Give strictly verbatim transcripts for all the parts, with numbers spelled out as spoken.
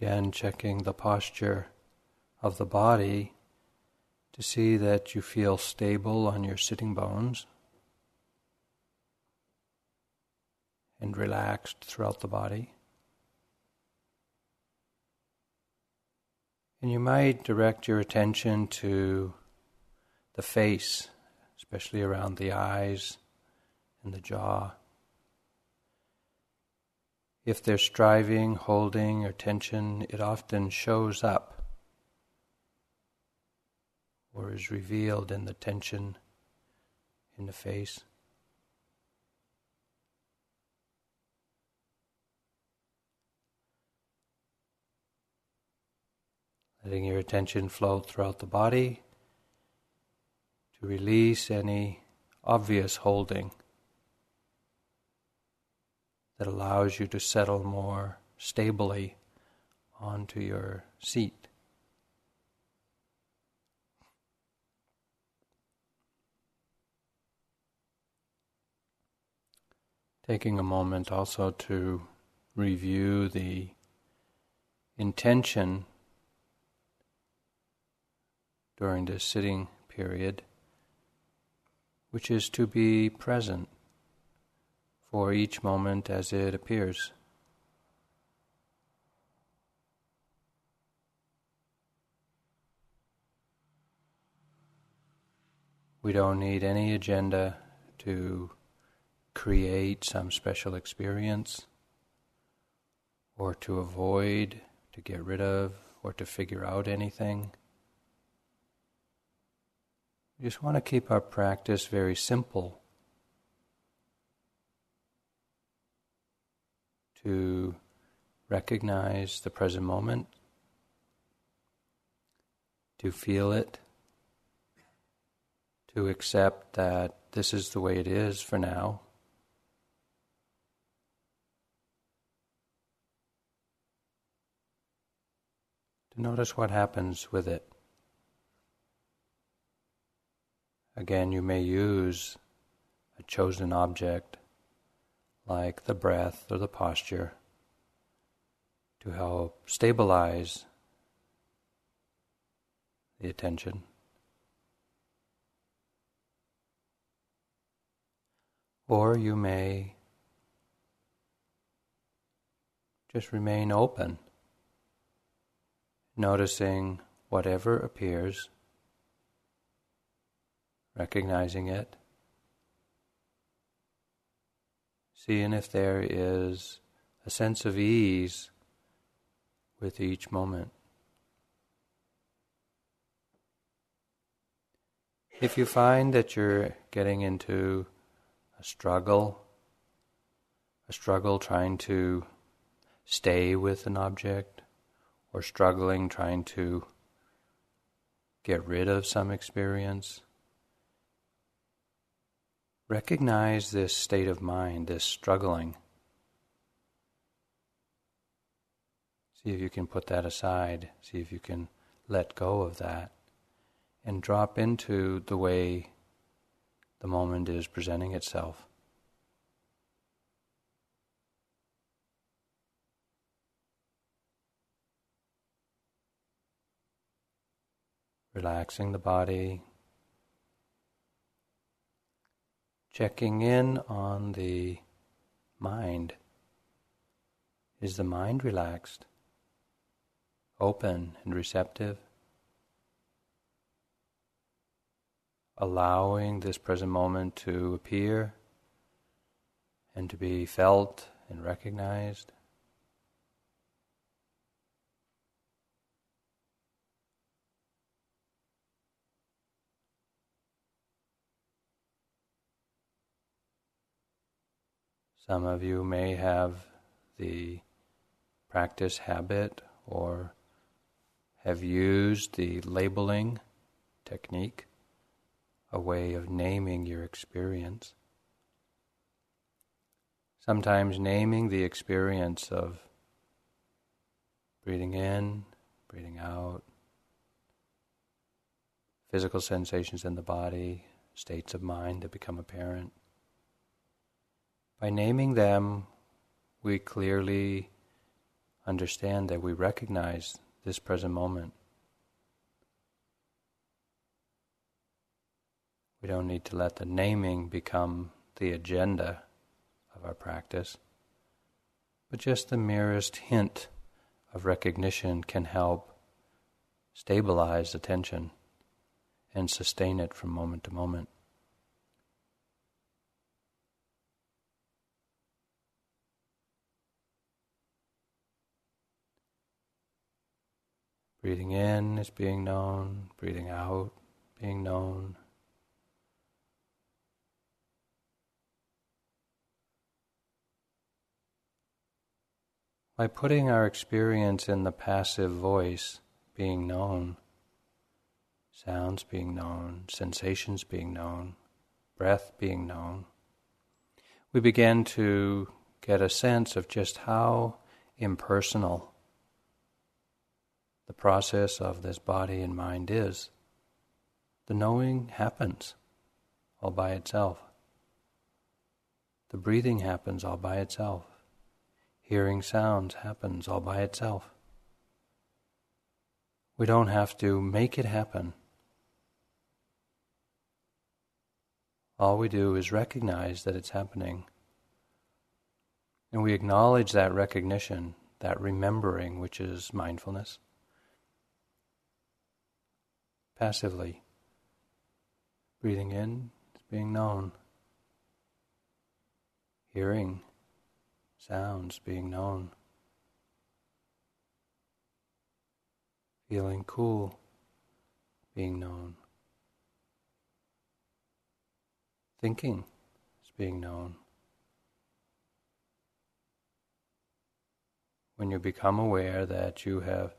Again, checking the posture of the body to see that you feel stable on your sitting bones and relaxed throughout the body. And you might direct your attention to the face, especially around the eyes and the jaw. If there's striving, holding, or tension, it often shows up or is revealed in the tension in the face. Letting your attention flow throughout the body to release any obvious holding that allows you to settle more stably onto your seat. Taking a moment also to review the intention during this sitting period, which is to be present for each moment as it appears. We don't need any agenda to create some special experience or to avoid, to get rid of, or to figure out anything. We just want to keep our practice very simple, to recognize the present moment, to feel it, to accept that this is the way it is for now, to notice what happens with it. Again, you may use a chosen object like the breath or the posture to help stabilize the attention. Or you may just remain open, noticing whatever appears, recognizing it, seeing if there is a sense of ease with each moment. If you find that you're getting into a struggle, a struggle trying to stay with an object, or struggling trying to get rid of some experience, recognize this state of mind, this struggling. See if you can put that aside. See if you can let go of that and drop into the way the moment is presenting itself. Relaxing the body. Checking in on the mind. Is the mind relaxed, open and receptive? Allowing this present moment to appear and to be felt and recognized. Some of you may have the practice habit or have used the labeling technique, a way of naming your experience. Sometimes naming the experience of breathing in, breathing out, physical sensations in the body, states of mind that become apparent. By naming them, we clearly understand that we recognize this present moment. We don't need to let the naming become the agenda of our practice, but just the merest hint of recognition can help stabilize attention and sustain it from moment to moment. Breathing in is being known, breathing out, being known. By putting our experience in the passive voice, being known, sounds being known, sensations being known, breath being known, we begin to get a sense of just how impersonal the process of this body and mind is. The knowing happens all by itself. The breathing happens all by itself. Hearing sounds happens all by itself. We don't have to make it happen. All we do is recognize that it's happening. And we acknowledge that recognition, that remembering, which is mindfulness, passively. Breathing in is being known. Hearing sounds being known. Feeling cool being known. Thinking is being known. When you become aware that you have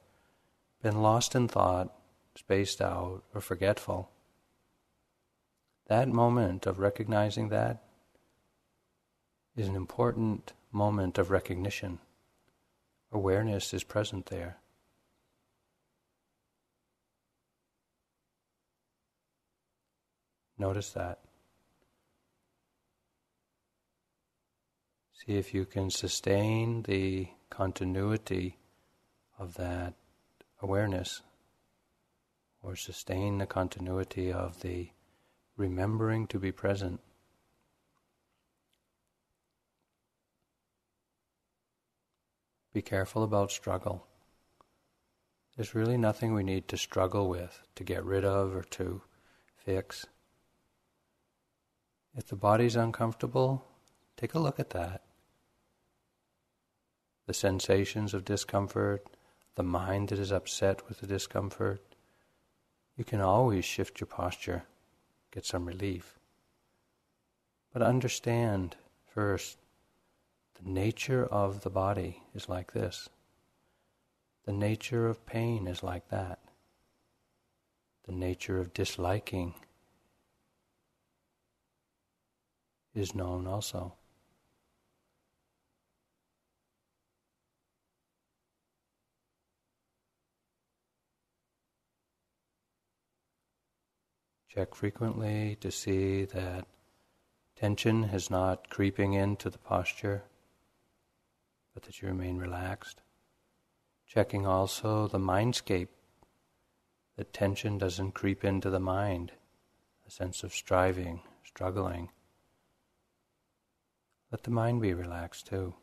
been lost in thought, spaced out, or forgetful, that moment of recognizing that is an important moment of recognition. Awareness is present there. Notice that. See if you can sustain the continuity of that awareness, or sustain the continuity of the remembering to be present. Be careful about struggle. There's really nothing we need to struggle with, to get rid of or to fix. If the body's uncomfortable, take a look at that. The sensations of discomfort, the mind that is upset with the discomfort. You can always shift your posture, get some relief. But understand first, the nature of the body is like this. The nature of pain is like that. The nature of disliking is known also. Check frequently to see that tension is not creeping into the posture, but that you remain relaxed. Checking also the mindscape, that tension doesn't creep into the mind, a sense of striving, struggling. Let the mind be relaxed too.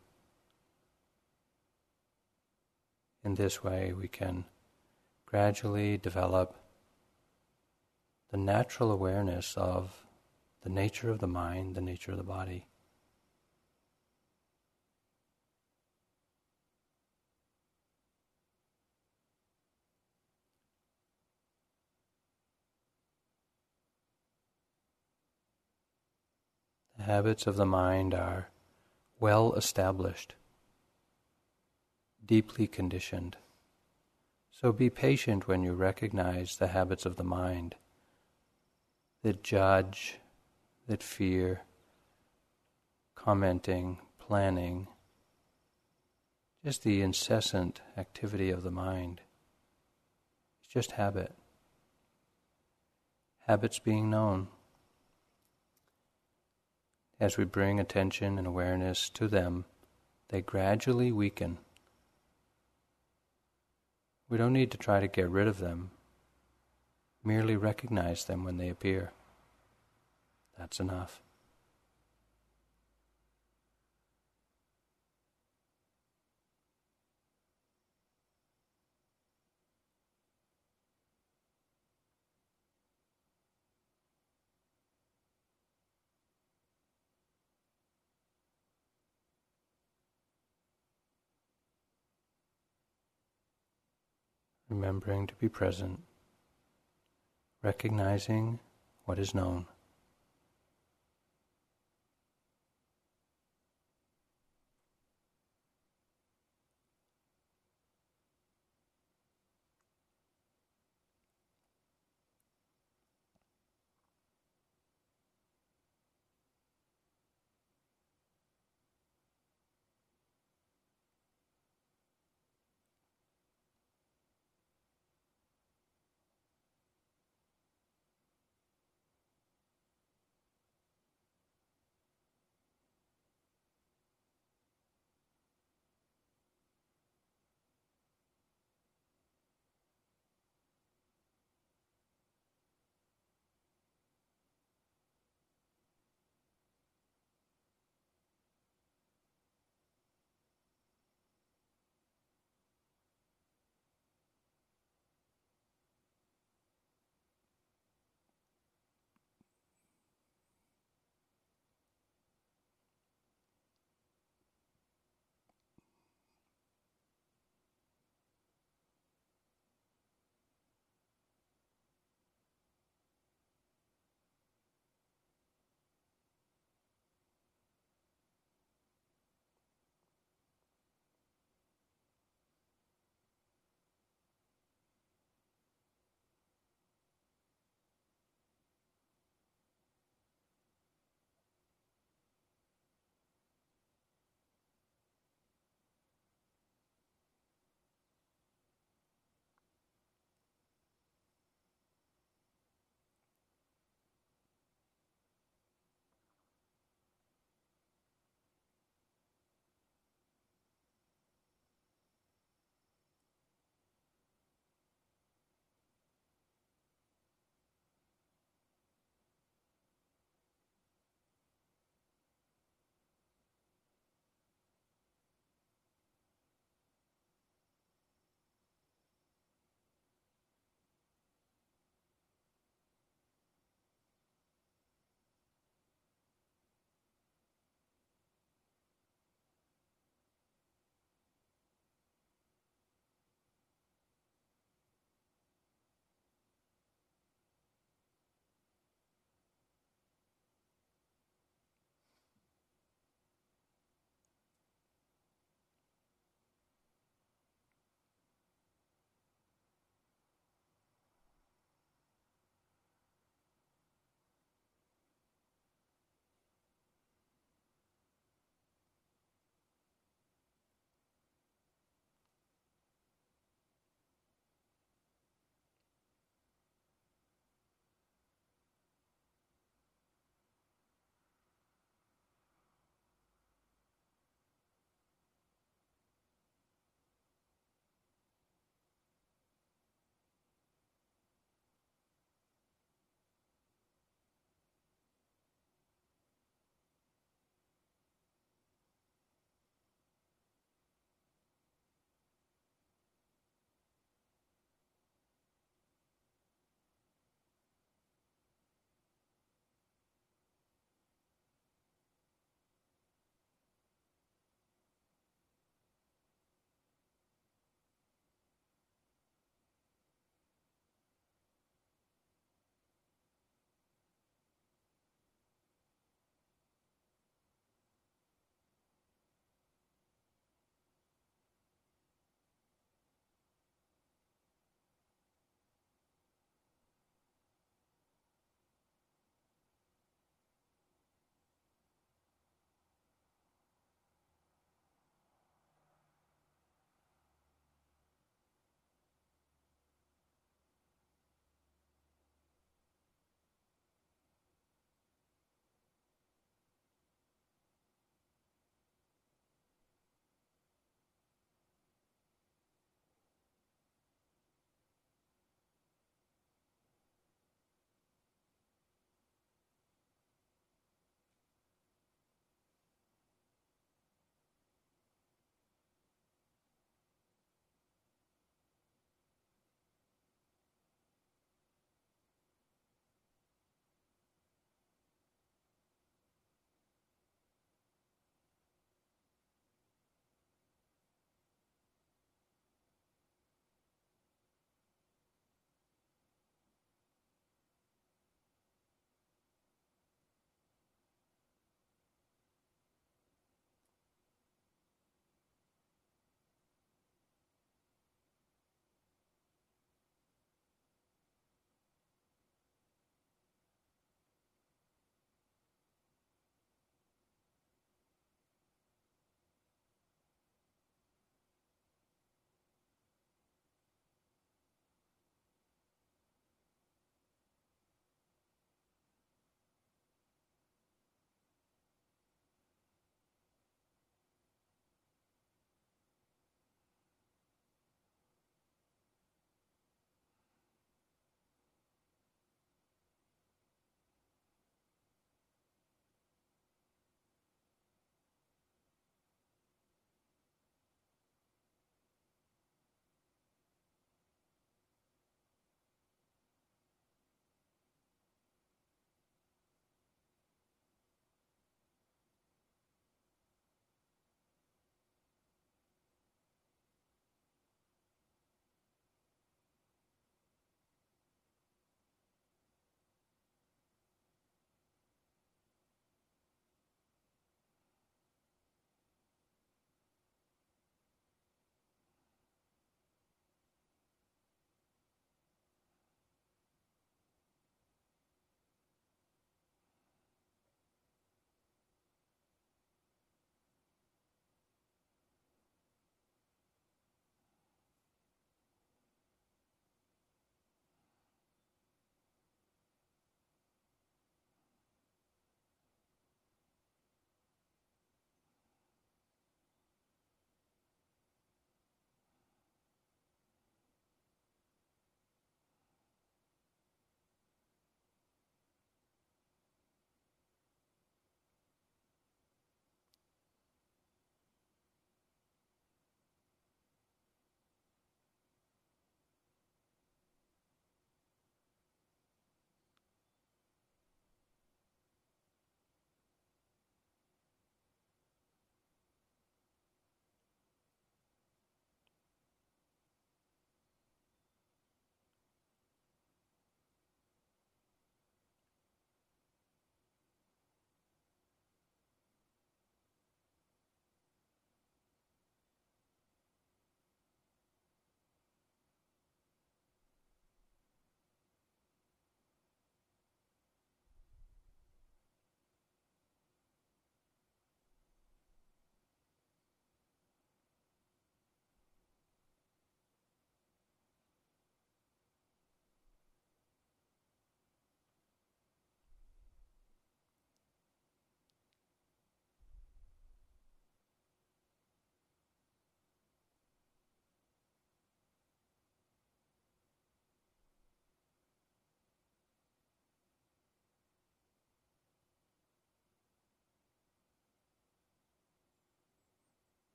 In this way, we can gradually develop the natural awareness of the nature of the mind, the nature of the body. The habits of the mind are well established, deeply conditioned. So be patient when you recognize the habits of the mind that judge, that fear, commenting, planning, just the incessant activity of the mind. It's just habit. Habits being known. As we bring attention and awareness to them, they gradually weaken. We don't need to try to get rid of them. Merely recognize them when they appear. That's enough. Remembering to be present, recognizing what is known.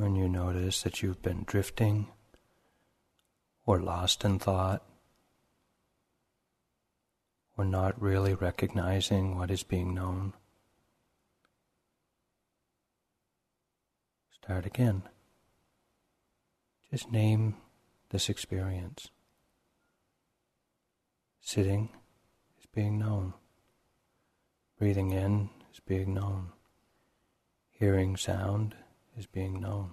when you notice that you've been drifting or lost in thought or not really recognizing what is being known. Start again. Just name this experience. Sitting is being known. Breathing in is being known. Hearing sound is being known.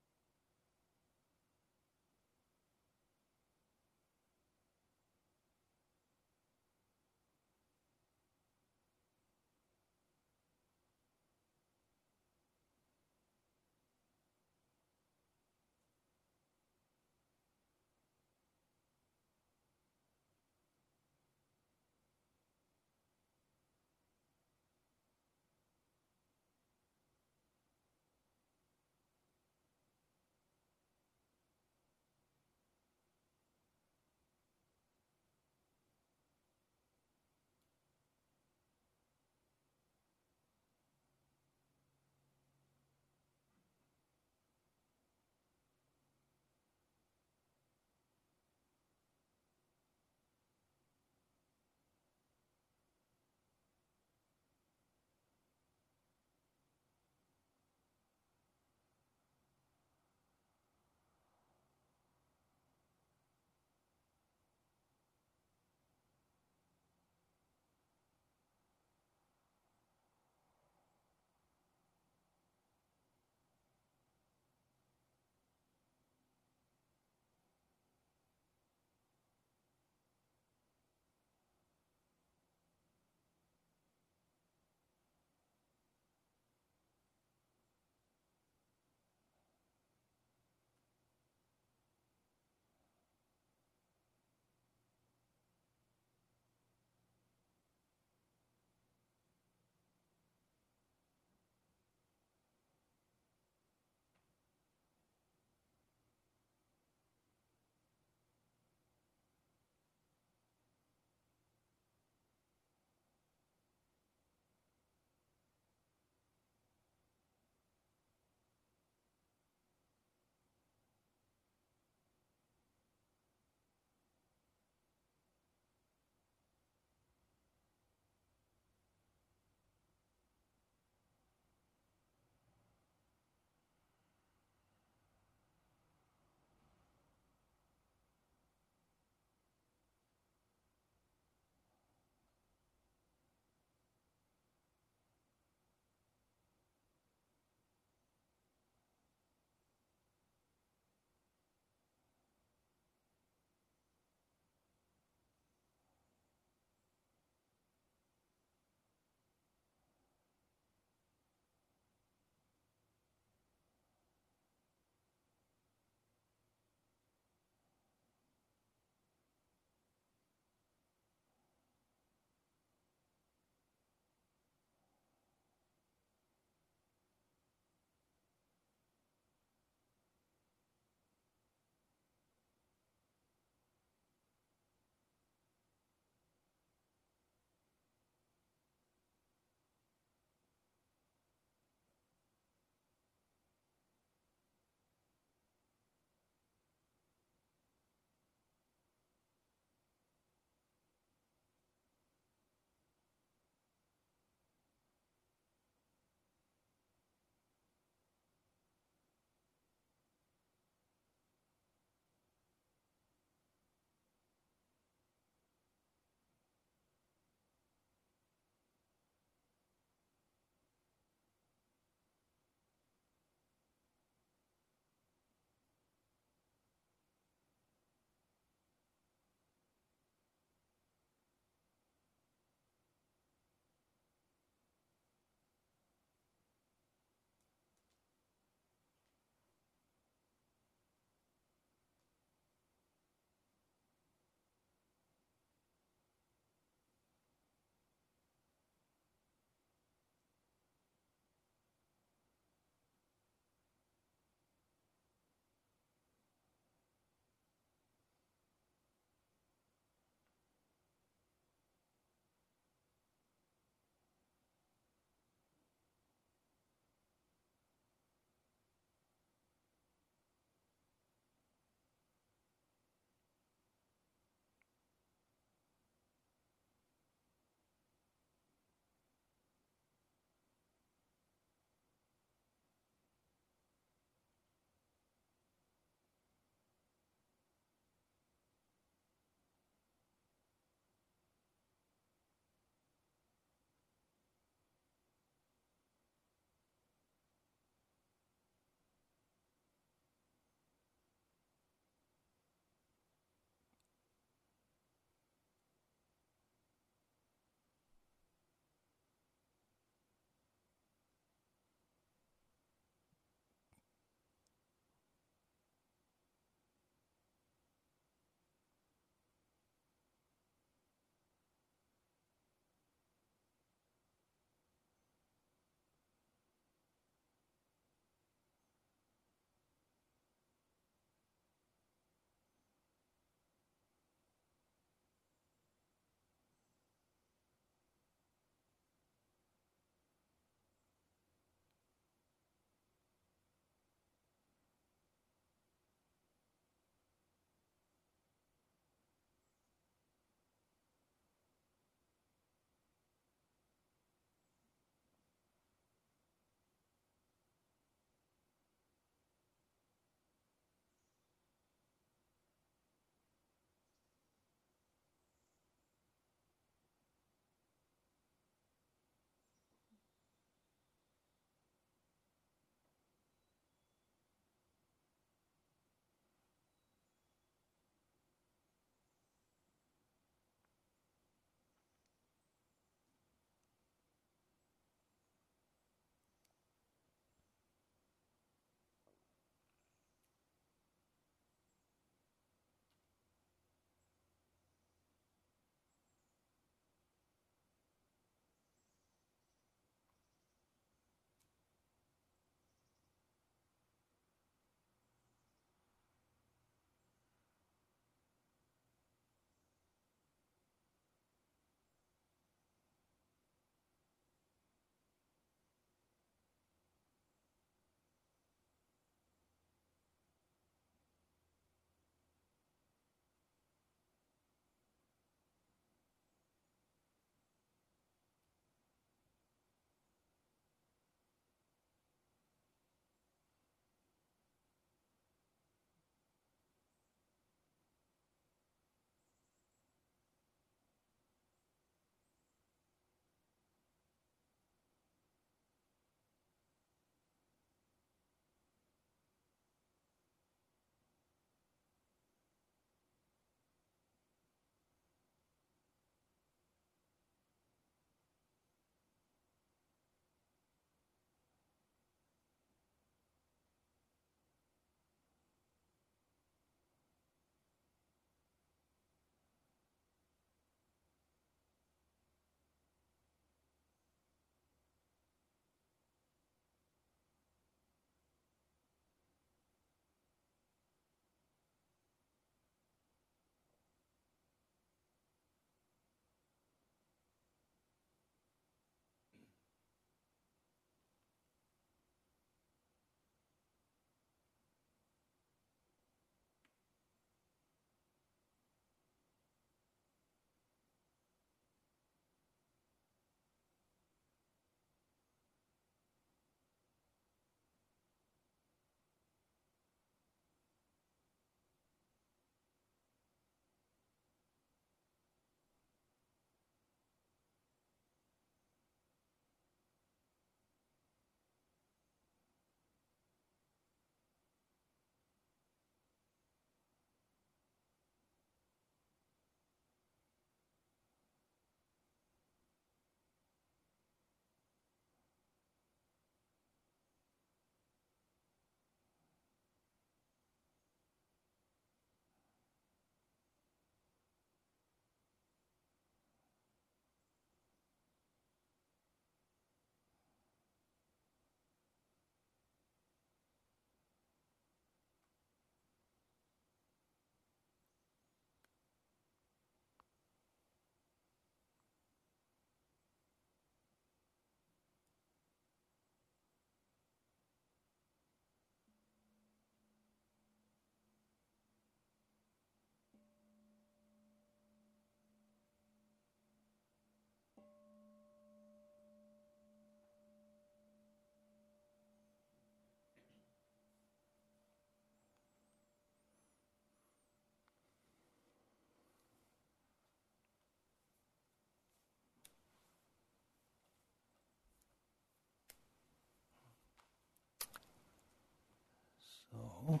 go.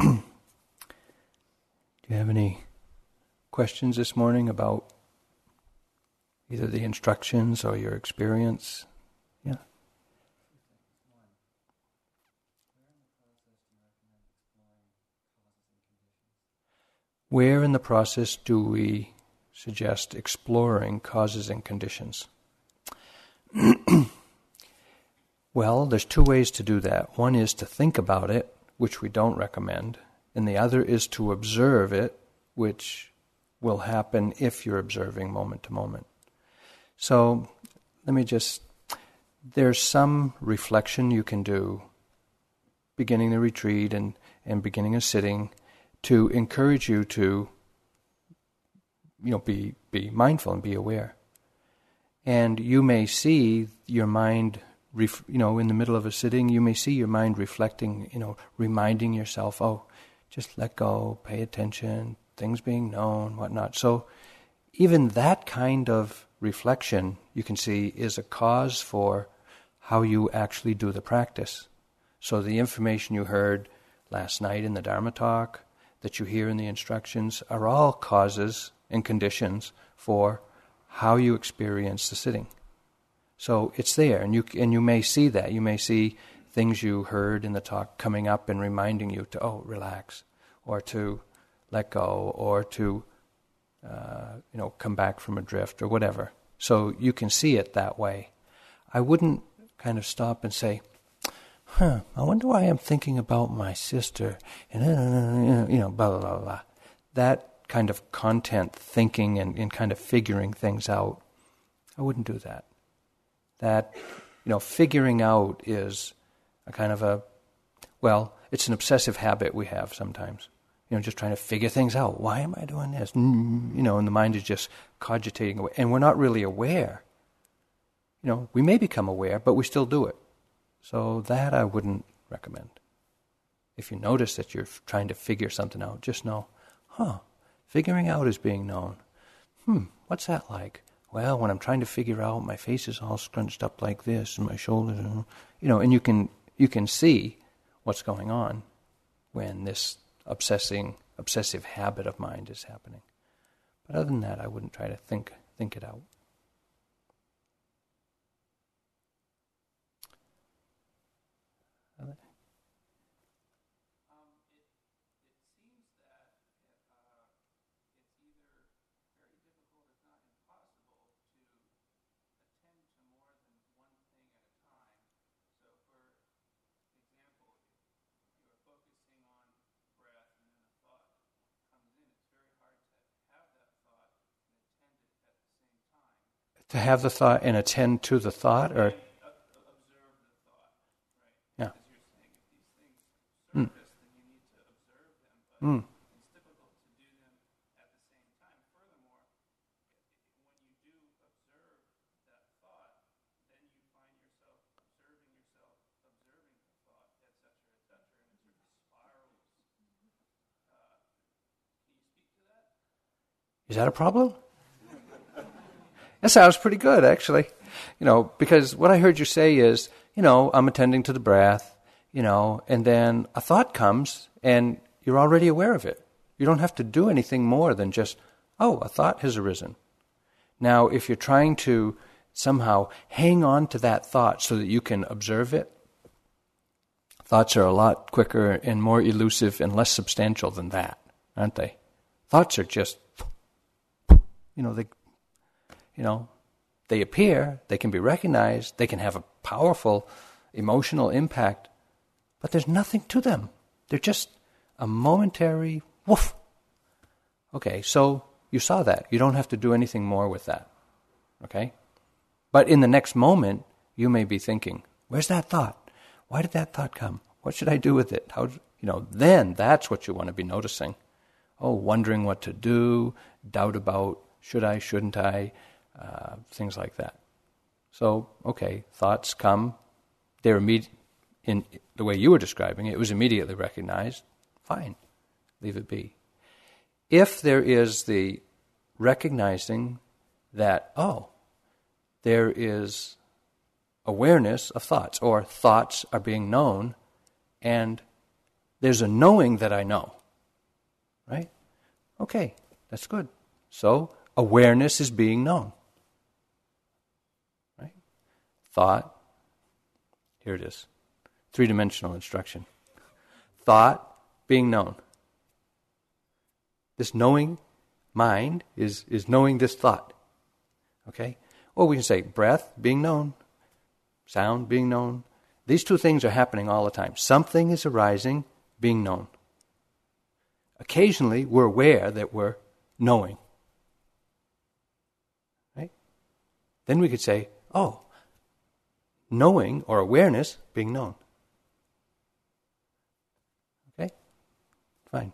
Do you have any questions this morning about either the instructions or your experience? Yeah. Where in the process do we suggest exploring causes and conditions? Well, there's two ways to do that. One is to think about it, which we don't recommend, and the other is to observe it, which will happen if you're observing moment to moment. So let me just, there's some reflection you can do, beginning the retreat and, and beginning a sitting, to encourage you to, you know, be, be mindful and be aware. And you may see your mind, ref, you know, in the middle of a sitting, you may see your mind reflecting, you know, reminding yourself, oh, just let go, pay attention, things being known, whatnot. So even that kind of reflection, you can see, is a cause for how you actually do the practice. So the information you heard last night in the Dharma talk, that you hear in the instructions, are all causes and conditions for how you experience the sitting. So it's there, and you and you may see that. You may see things you heard in the talk coming up and reminding you to, oh, relax, or to let go, or to uh, you know, come back from a drift, or whatever. So you can see it that way. I wouldn't kind of stop and say, huh, I wonder why I'm thinking about my sister, and uh, you know, blah, blah, blah, blah. That kind of content thinking and, and kind of figuring things out, I wouldn't do that. That, you know, figuring out is a kind of a, well, it's an obsessive habit we have sometimes. You know, just trying to figure things out. Why am I doing this? You know, and the mind is just cogitating away. And we're not really aware. You know, we may become aware, but we still do it. So that I wouldn't recommend. If you notice that you're trying to figure something out, just know, huh, figuring out is being known. Hmm, what's that like? Well, when I'm trying to figure out, my face is all scrunched up like this, and my shoulders are, you know, and you can you can see what's going on when this obsessing, obsessive habit of mind is happening. But other than that, I wouldn't try to think think it out. To have the thought and attend to the thought, or observe the thought, right? Yeah. Because you're saying if these things surface, mm. then you need to observe them, but mm. it's difficult to do them at the same time. Furthermore, when you do observe that thought, then you find yourself observing yourself, observing the thought, et cetera, et cetera, and it sort of spirals. Uh, can you speak to that? Is that a problem? That sounds pretty good, actually. You know, because what I heard you say is, you know, I'm attending to the breath, you know, and then a thought comes and you're already aware of it. You don't have to do anything more than just, oh, a thought has arisen. Now, if you're trying to somehow hang on to that thought so that you can observe it, thoughts are a lot quicker and more elusive and less substantial than that, aren't they? Thoughts are just, you know, they... You know, they appear, they can be recognized, they can have a powerful emotional impact, but there's nothing to them. They're just a momentary woof. Okay, so you saw that. You don't have to do anything more with that. Okay? But in the next moment, you may be thinking, where's that thought? Why did that thought come? What should I do with it? How, you know, then that's what you want to be noticing. Oh, wondering what to do, doubt about should I, shouldn't I, Uh, things like that. So, okay, thoughts come. They're imme- in the way you were describing it, it was immediately recognized. Fine, leave it be. If there is the recognizing that, oh, there is awareness of thoughts, or thoughts are being known, and There's a knowing that I know, right? Okay, that's good. So awareness is being known, right? Thought, here it is, three-dimensional instruction. Thought being known. This knowing mind is, is knowing this thought, okay? Or we can say breath being known, sound being known. These two things are happening all the time. Something is arising, being known. Occasionally, we're aware that we're knowing. Right? Then we could say, oh, knowing or awareness being known. Okay? Fine.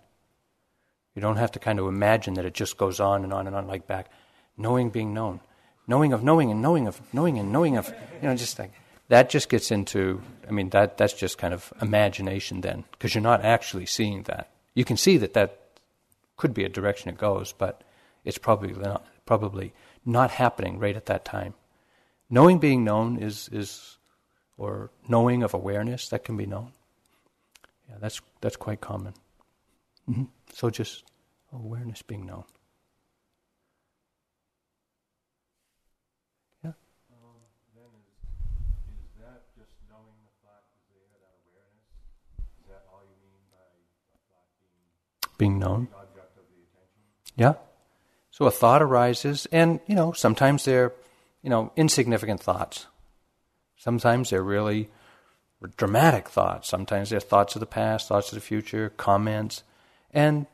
You don't have to kind of imagine that it just goes on and on and on like back. Knowing being known. Knowing of knowing and knowing of knowing and knowing of, you know, just like... That just gets into, I mean, that that's just kind of imagination then, because you're not actually seeing that. You can see that that could be a direction it goes, but it's probably not, probably not happening right at that time. Knowing being known is, is, or knowing of awareness, that can be known. Yeah, that's that's quite common. Mm-hmm. So just awareness being known. Being known. Yeah. So a thought arises, and, you know, sometimes they're, you know, insignificant thoughts. Sometimes they're really dramatic thoughts. Sometimes they're thoughts of the past, thoughts of the future, comments. And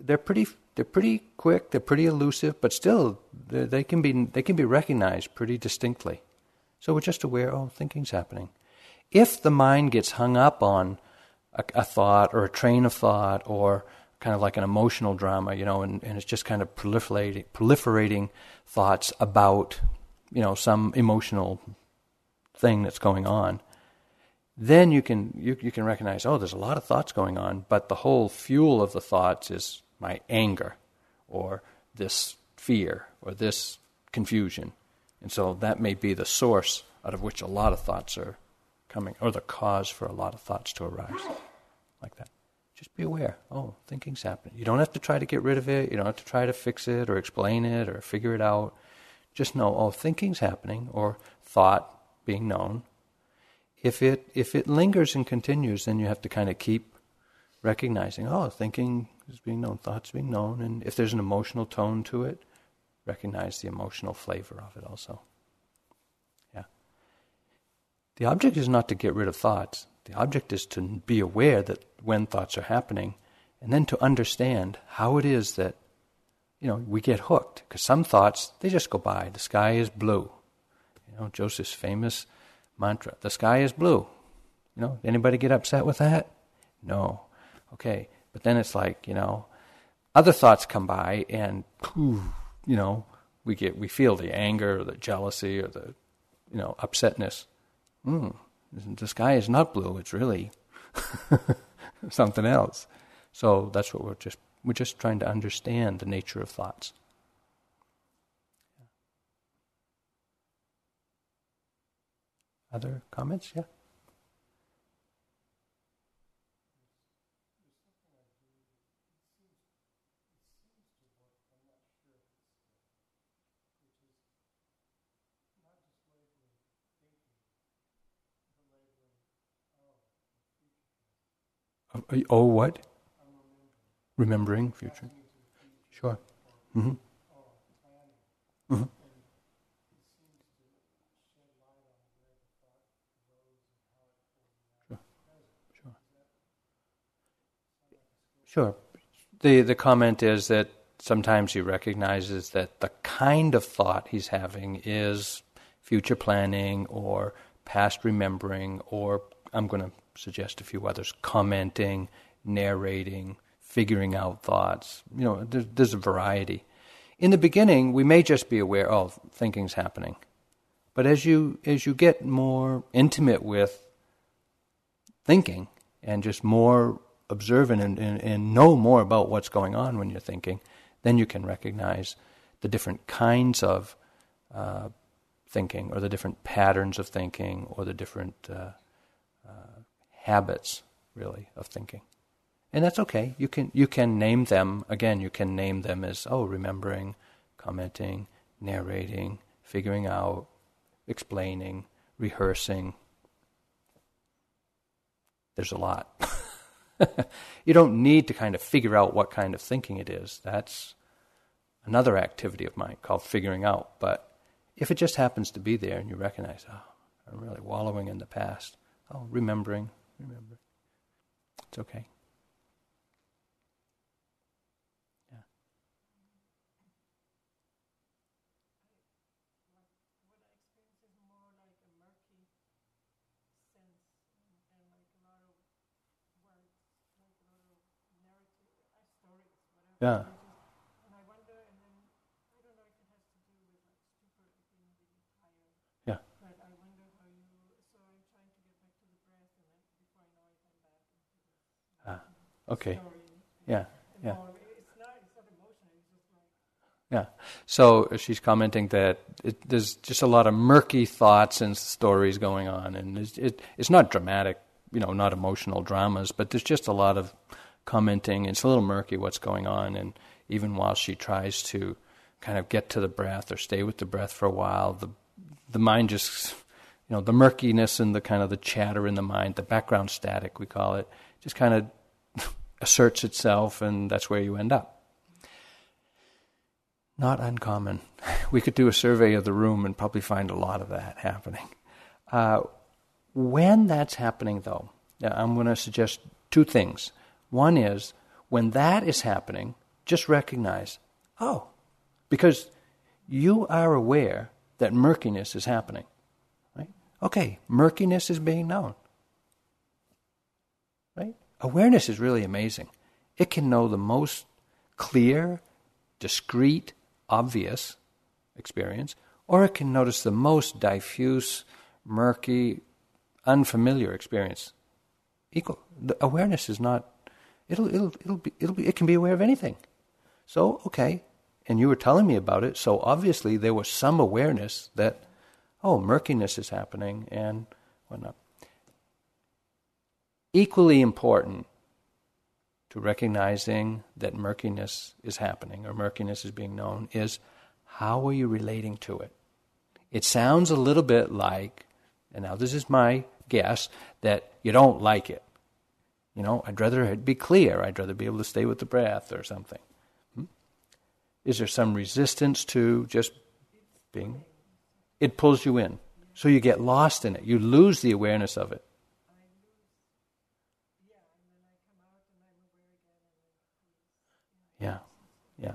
they're pretty they're pretty quick, they're pretty elusive, but still they can be they can be recognized pretty distinctly. So we're just aware, oh, thinking's happening. If the mind gets hung up on a, a thought or a train of thought or kind of like an emotional drama, you know, and, and it's just kind of proliferating, proliferating thoughts about, you know, some emotional thing that's going on, then you can you, you can recognize, oh, there's a lot of thoughts going on, but the whole fuel of the thoughts is my anger or this fear or this confusion. And so that may be the source out of which a lot of thoughts are coming, or the cause for a lot of thoughts to arise, like that. Just be aware. Oh, thinking's happening. You don't have to try to get rid of it. You don't have to try to fix it or explain it or figure it out. Just know, oh, thinking's happening, or thought being known. If it if it lingers and continues, then you have to kind of keep recognizing, oh, thinking is being known, thought's being known. And if there's an emotional tone to it, recognize the emotional flavor of it also. Yeah. The object is not to get rid of thoughts. The object is to be aware that when thoughts are happening, and then to understand how it is that, you know, we get hooked. Because some thoughts, they just go by. The sky is blue. You know, Joseph's famous mantra, the sky is blue. You know, anybody get upset with that? No. Okay. But then it's like, you know, other thoughts come by and, you know, we get, we feel the anger or the jealousy or the, you know, upsetness. Hmm. The sky is not blue, it's really something else. So that's what we're just, we're just trying to understand the nature of thoughts. Other comments? Yeah? Oh, what? Remembering future. Sure. Mm-hmm. Mm-hmm. Sure. Sure. Sure. The, the comment is that sometimes he recognizes that the kind of thought he's having is future planning or past remembering, or I'm going to suggest a few others, commenting, narrating, figuring out thoughts. You know, there's, there's a variety. In the beginning, we may just be aware, oh, thinking's happening. But as you as you get more intimate with thinking and just more observant and, and, and know more about what's going on when you're thinking, then you can recognize the different kinds of uh, thinking, or the different patterns of thinking, or the different... Uh, uh, habits, really, of thinking. And that's okay. You can you can name them. Again, you can name them as, oh, remembering, commenting, narrating, figuring out, explaining, rehearsing. There's a lot. You don't need to kind of figure out what kind of thinking it is. That's another activity of mine called figuring out. But if it just happens to be there and you recognize, oh, I'm really wallowing in the past. Oh, remembering, remembering. It's okay. Yeah. And I wonder, and then I don't know if it has to do with like stupor being really tired. Yeah. But I wonder how you. So I'm trying to get back to the breath, and then before I know it, I'm back into the, ah, okay. Story. Yeah. And yeah. More, it's not. It's not emotional. It's just like. Yeah. So she's commenting that it, there's just a lot of murky thoughts and stories going on, and it's, it, it's not dramatic, you know, not emotional dramas, but there's just a lot of commenting. It's a little murky what's going on, and even while she tries to kind of get to the breath or stay with the breath for a while, the the mind just, you know, the murkiness and the kind of the chatter in the mind, the background static we call it, just kind of asserts itself, and that's where you end up. Not uncommon. We could do a survey of the room and probably find a lot of that happening. Uh, when that's happening, though, I'm going to suggest two things. One is, when that is happening, just recognize, oh, because you are aware that murkiness is happening, right? Okay, murkiness is being known, right? Awareness is really amazing. It can know the most clear, discrete, obvious experience, or it can notice the most diffuse, murky, unfamiliar experience. Equal. The awareness is not... It'll, it'll, it'll be, it'll be, it can be aware of anything. So, okay, and you were telling me about it, so obviously there was some awareness that, oh, murkiness is happening and whatnot. Equally important to recognizing that murkiness is happening or murkiness is being known is, how are you relating to it? It sounds a little bit like, and now this is my guess, that you don't like it. You know, I'd rather it be clear. I'd rather be able to stay with the breath or something. Hmm? Is there some resistance to just being? It pulls you in. So you get lost in it. You lose the awareness of it. Yeah, yeah.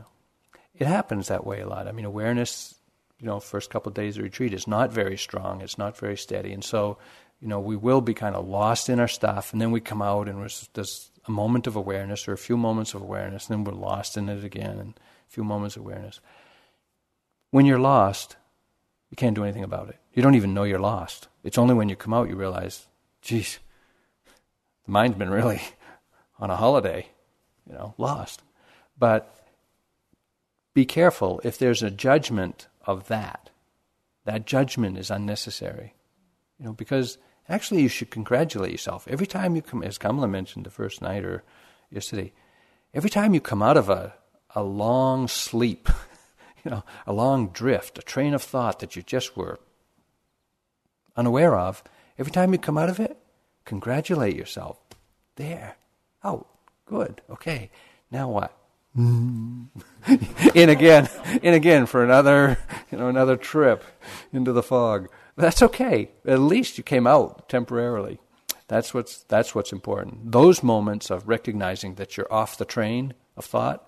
It happens that way a lot. I mean, awareness, you know, first couple of days of retreat is not very strong. It's not very steady. And so... you know, we will be kind of lost in our stuff, and then we come out and there's a moment of awareness or a few moments of awareness, and then we're lost in it again, and a few moments of awareness. When you're lost, you can't do anything about it. You don't even know you're lost. It's only when you come out you realize, geez, the mind's been really on a holiday, you know, lost. But be careful if there's a judgment of that. That judgment is unnecessary. You know, because actually you should congratulate yourself. Every time you come, as Kamala mentioned the first night or yesterday, every time you come out of a, a long sleep, you know, a long drift, a train of thought that you just were unaware of, every time you come out of it, congratulate yourself. There. Oh, good. Okay. Now what? in again, in again for another, you know, another trip into the fog. That's okay. At least you came out temporarily. That's what's that's what's important. Those moments of recognizing that you're off the train of thought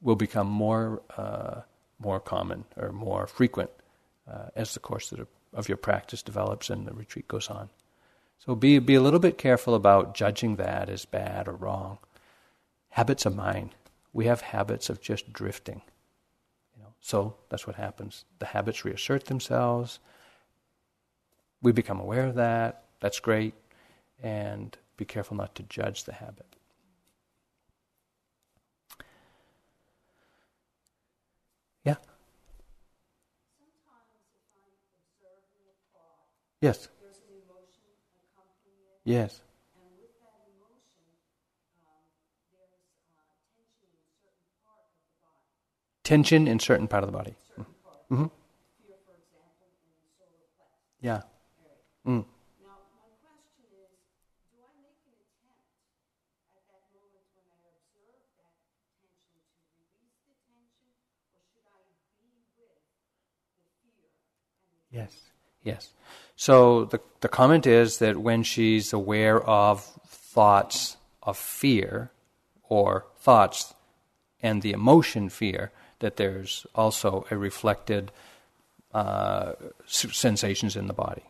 will become more uh, more common or more frequent uh, as the course of, of your practice develops and the retreat goes on. So be be a little bit careful about judging that as bad or wrong. Habits of mind. We have habits of just drifting. You know, so that's what happens. The habits reassert themselves. We become aware of that. That's great. And be careful not to judge the habit. Yeah? Sometimes if I'm observing a thought, yes. There's an emotion accompanying it. Yes. And with that emotion, um, Tension in certain part of the body. Mm-hmm. Yeah. Mm. Yes, yes. So the the comment is that when she's aware of thoughts of fear or thoughts and the emotion fear, that there's also a reflected uh, sensations in the body.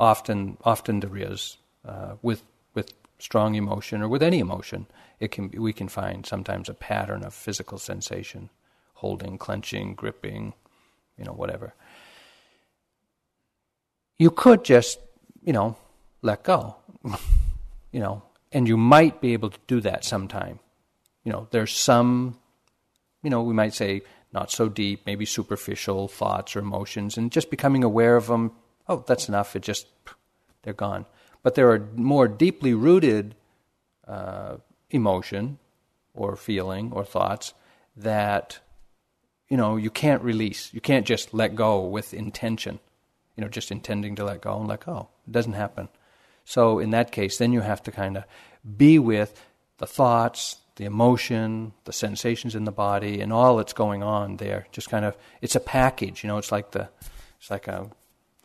Often, often there is uh, with with strong emotion or with any emotion. It can we can find sometimes a pattern of physical sensation, holding, clenching, gripping, you know, whatever. You could just, you know, let go, you know, and you might be able to do that sometime. You know, there's some, you know, we might say not so deep, maybe superficial thoughts or emotions, and just becoming aware of them, oh, that's enough, it just, they're gone. But there are more deeply rooted uh, emotion or feeling or thoughts that, you know, you can't release. You can't just let go with intention. You know, just intending to let go and let go. It doesn't happen. So in that case, then you have to kind of be with the thoughts, the emotion, the sensations in the body, and all that's going on there. Just kind of, it's a package. You know, it's like the, it's like a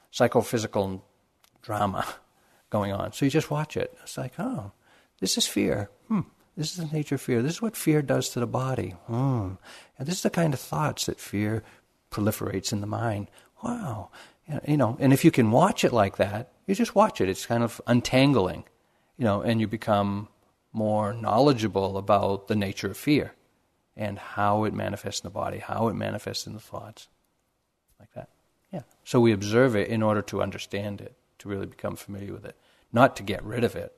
psychophysical drama going on. So you just watch it. It's like, oh, this is fear. Hmm. This is the nature of fear. This is what fear does to the body. Hmm. And this is the kind of thoughts that fear proliferates in the mind. Wow. You know, and if you can watch it like that, you just watch it. It's kind of untangling, you know, and you become more knowledgeable about the nature of fear and how it manifests in the body, how it manifests in the thoughts, like that. Yeah. So we observe it in order to understand it, to really become familiar with it, not to get rid of it.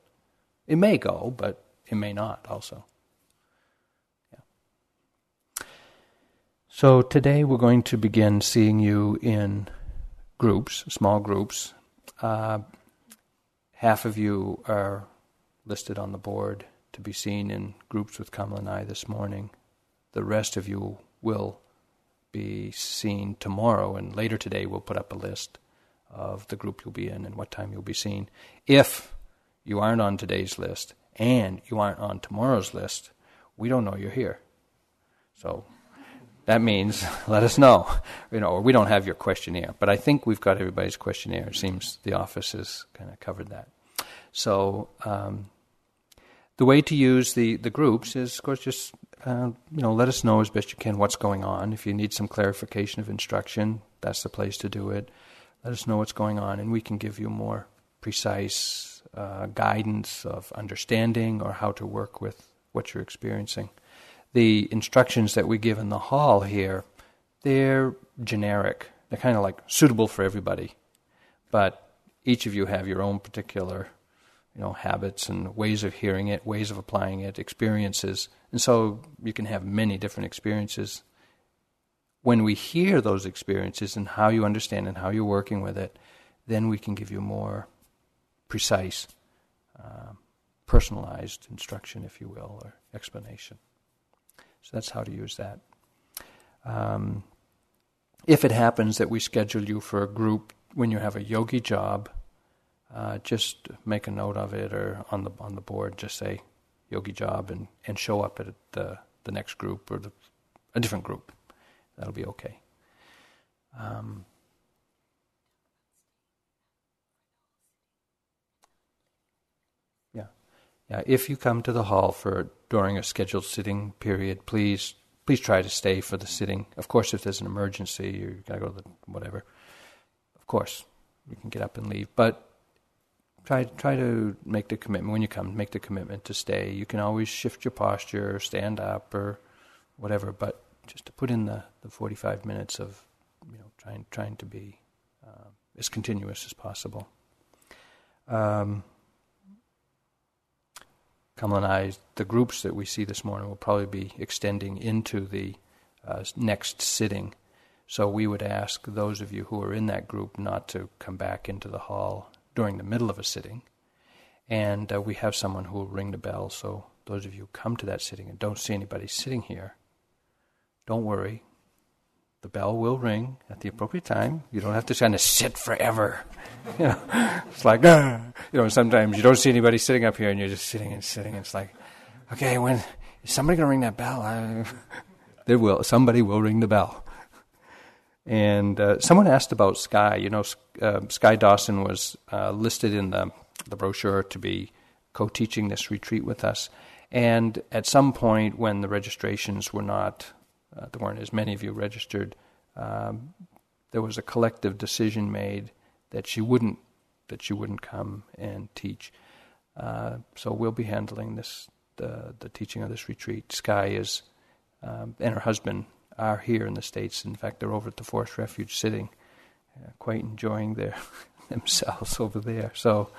It may go, but it may not also. Yeah. So today we're going to begin seeing you in groups, small groups. Uh, half of you are listed on the board to be seen in groups with Kamala and I this morning. The rest of you will be seen tomorrow, and later today we'll put up a list of the group you'll be in and what time you'll be seen. If you aren't on today's list and you aren't on tomorrow's list, we don't know you're here. So that means let us know, you know, or we don't have your questionnaire. But I think we've got everybody's questionnaire. It seems the office has kind of covered that. So um, the way to use the, the groups is, of course, just, uh, you know, let us know as best you can what's going on. If you need some clarification of instruction, that's the place to do it. Let us know what's going on, and we can give you more precise uh, guidance of understanding or how to work with what you're experiencing. The instructions that we give in the hall here, they're generic. They're kind of like suitable for everybody. But each of you have your own particular, you know, habits and ways of hearing it, ways of applying it, experiences. And so you can have many different experiences. When we hear those experiences and how you understand and how you're working with it, then we can give you more precise, uh, personalized instruction, if you will, or explanation. So that's how to use that. Um, if it happens that we schedule you for a group when you have a yogi job, uh, just make a note of it, or on the on the board, just say yogi job and, and show up at the, the next group or the, a different group. That'll be okay. Um, yeah. Yeah. If you come to the hall for during a scheduled sitting period, please please try to stay for the sitting. Of course, if there's an emergency, you've got to go to the whatever. Of course, you can get up and leave. But try, try to make the commitment. When you come, make the commitment to stay. You can always shift your posture, stand up, or whatever, but just to put in the, the forty-five minutes of, you know, trying, trying to be uh, as continuous as possible. Um Kamala and I, the groups that we see this morning will probably be extending into the uh, next sitting. So we would ask those of you who are in that group not to come back into the hall during the middle of a sitting. And uh, we have someone who will ring the bell. So those of you who come to that sitting and don't see anybody sitting here, don't worry. The bell will ring at the appropriate time. You don't have to kind of sit forever. You know, it's like, ah. You know, sometimes you don't see anybody sitting up here and you're just sitting and sitting. And it's like, okay, when is somebody going to ring that bell? I, they will. Somebody will ring the bell. And uh, someone asked about Sky. You know, uh, Sky Dawson was uh, listed in the, the brochure to be co-teaching this retreat with us. And at some point when the registrations were not... Uh, there weren't as many of you registered, um, there was a collective decision made that she wouldn't that she wouldn't come and teach. Uh, so we'll be handling this the the teaching of this retreat. Sky is um, and her husband are here in the States. In fact, they're over at the Forest Refuge sitting, uh, quite enjoying their themselves over there. So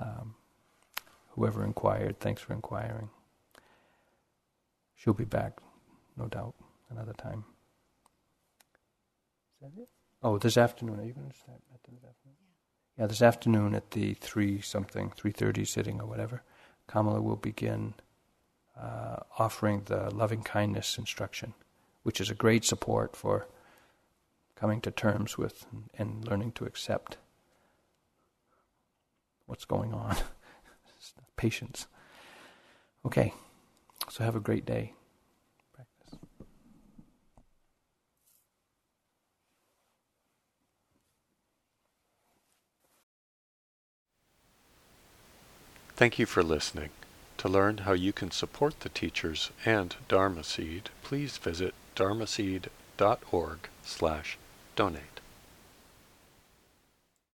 um, whoever inquired, thanks for inquiring. She'll be back, no doubt. Another time. Is that it? Oh, this afternoon. Are you going to start at this afternoon? Yeah, this afternoon at the three something, three thirty sitting or whatever, Kamala will begin uh, offering the loving kindness instruction, which is a great support for coming to terms with and, and learning to accept what's going on. Patience. Okay. So have a great day. Thank you for listening. To learn how you can support the teachers and Dharma Seed, please visit dharmaseed dot org slash donate.